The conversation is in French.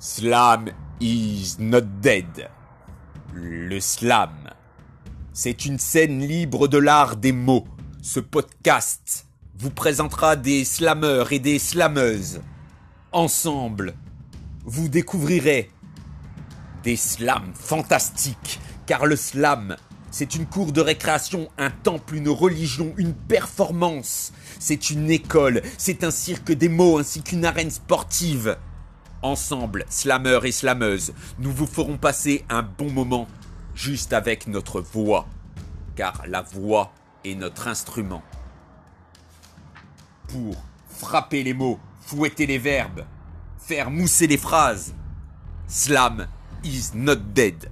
Slam is not dead. Le slam. C'est une scène libre de l'art des mots. Ce podcast vous présentera des slameurs et des slameuses. Ensemble, vous découvrirez des slams fantastiques, car le slam, c'est une cour de récréation, un temple, une religion, une performance. C'est une école, c'est un cirque des mots ainsi qu'une arène sportive. Ensemble, slameurs et slameuses, nous vous ferons passer un bon moment juste avec notre voix, car la voix est notre instrument. Pour frapper les mots, fouetter les verbes, faire mousser les phrases, slam is not dead.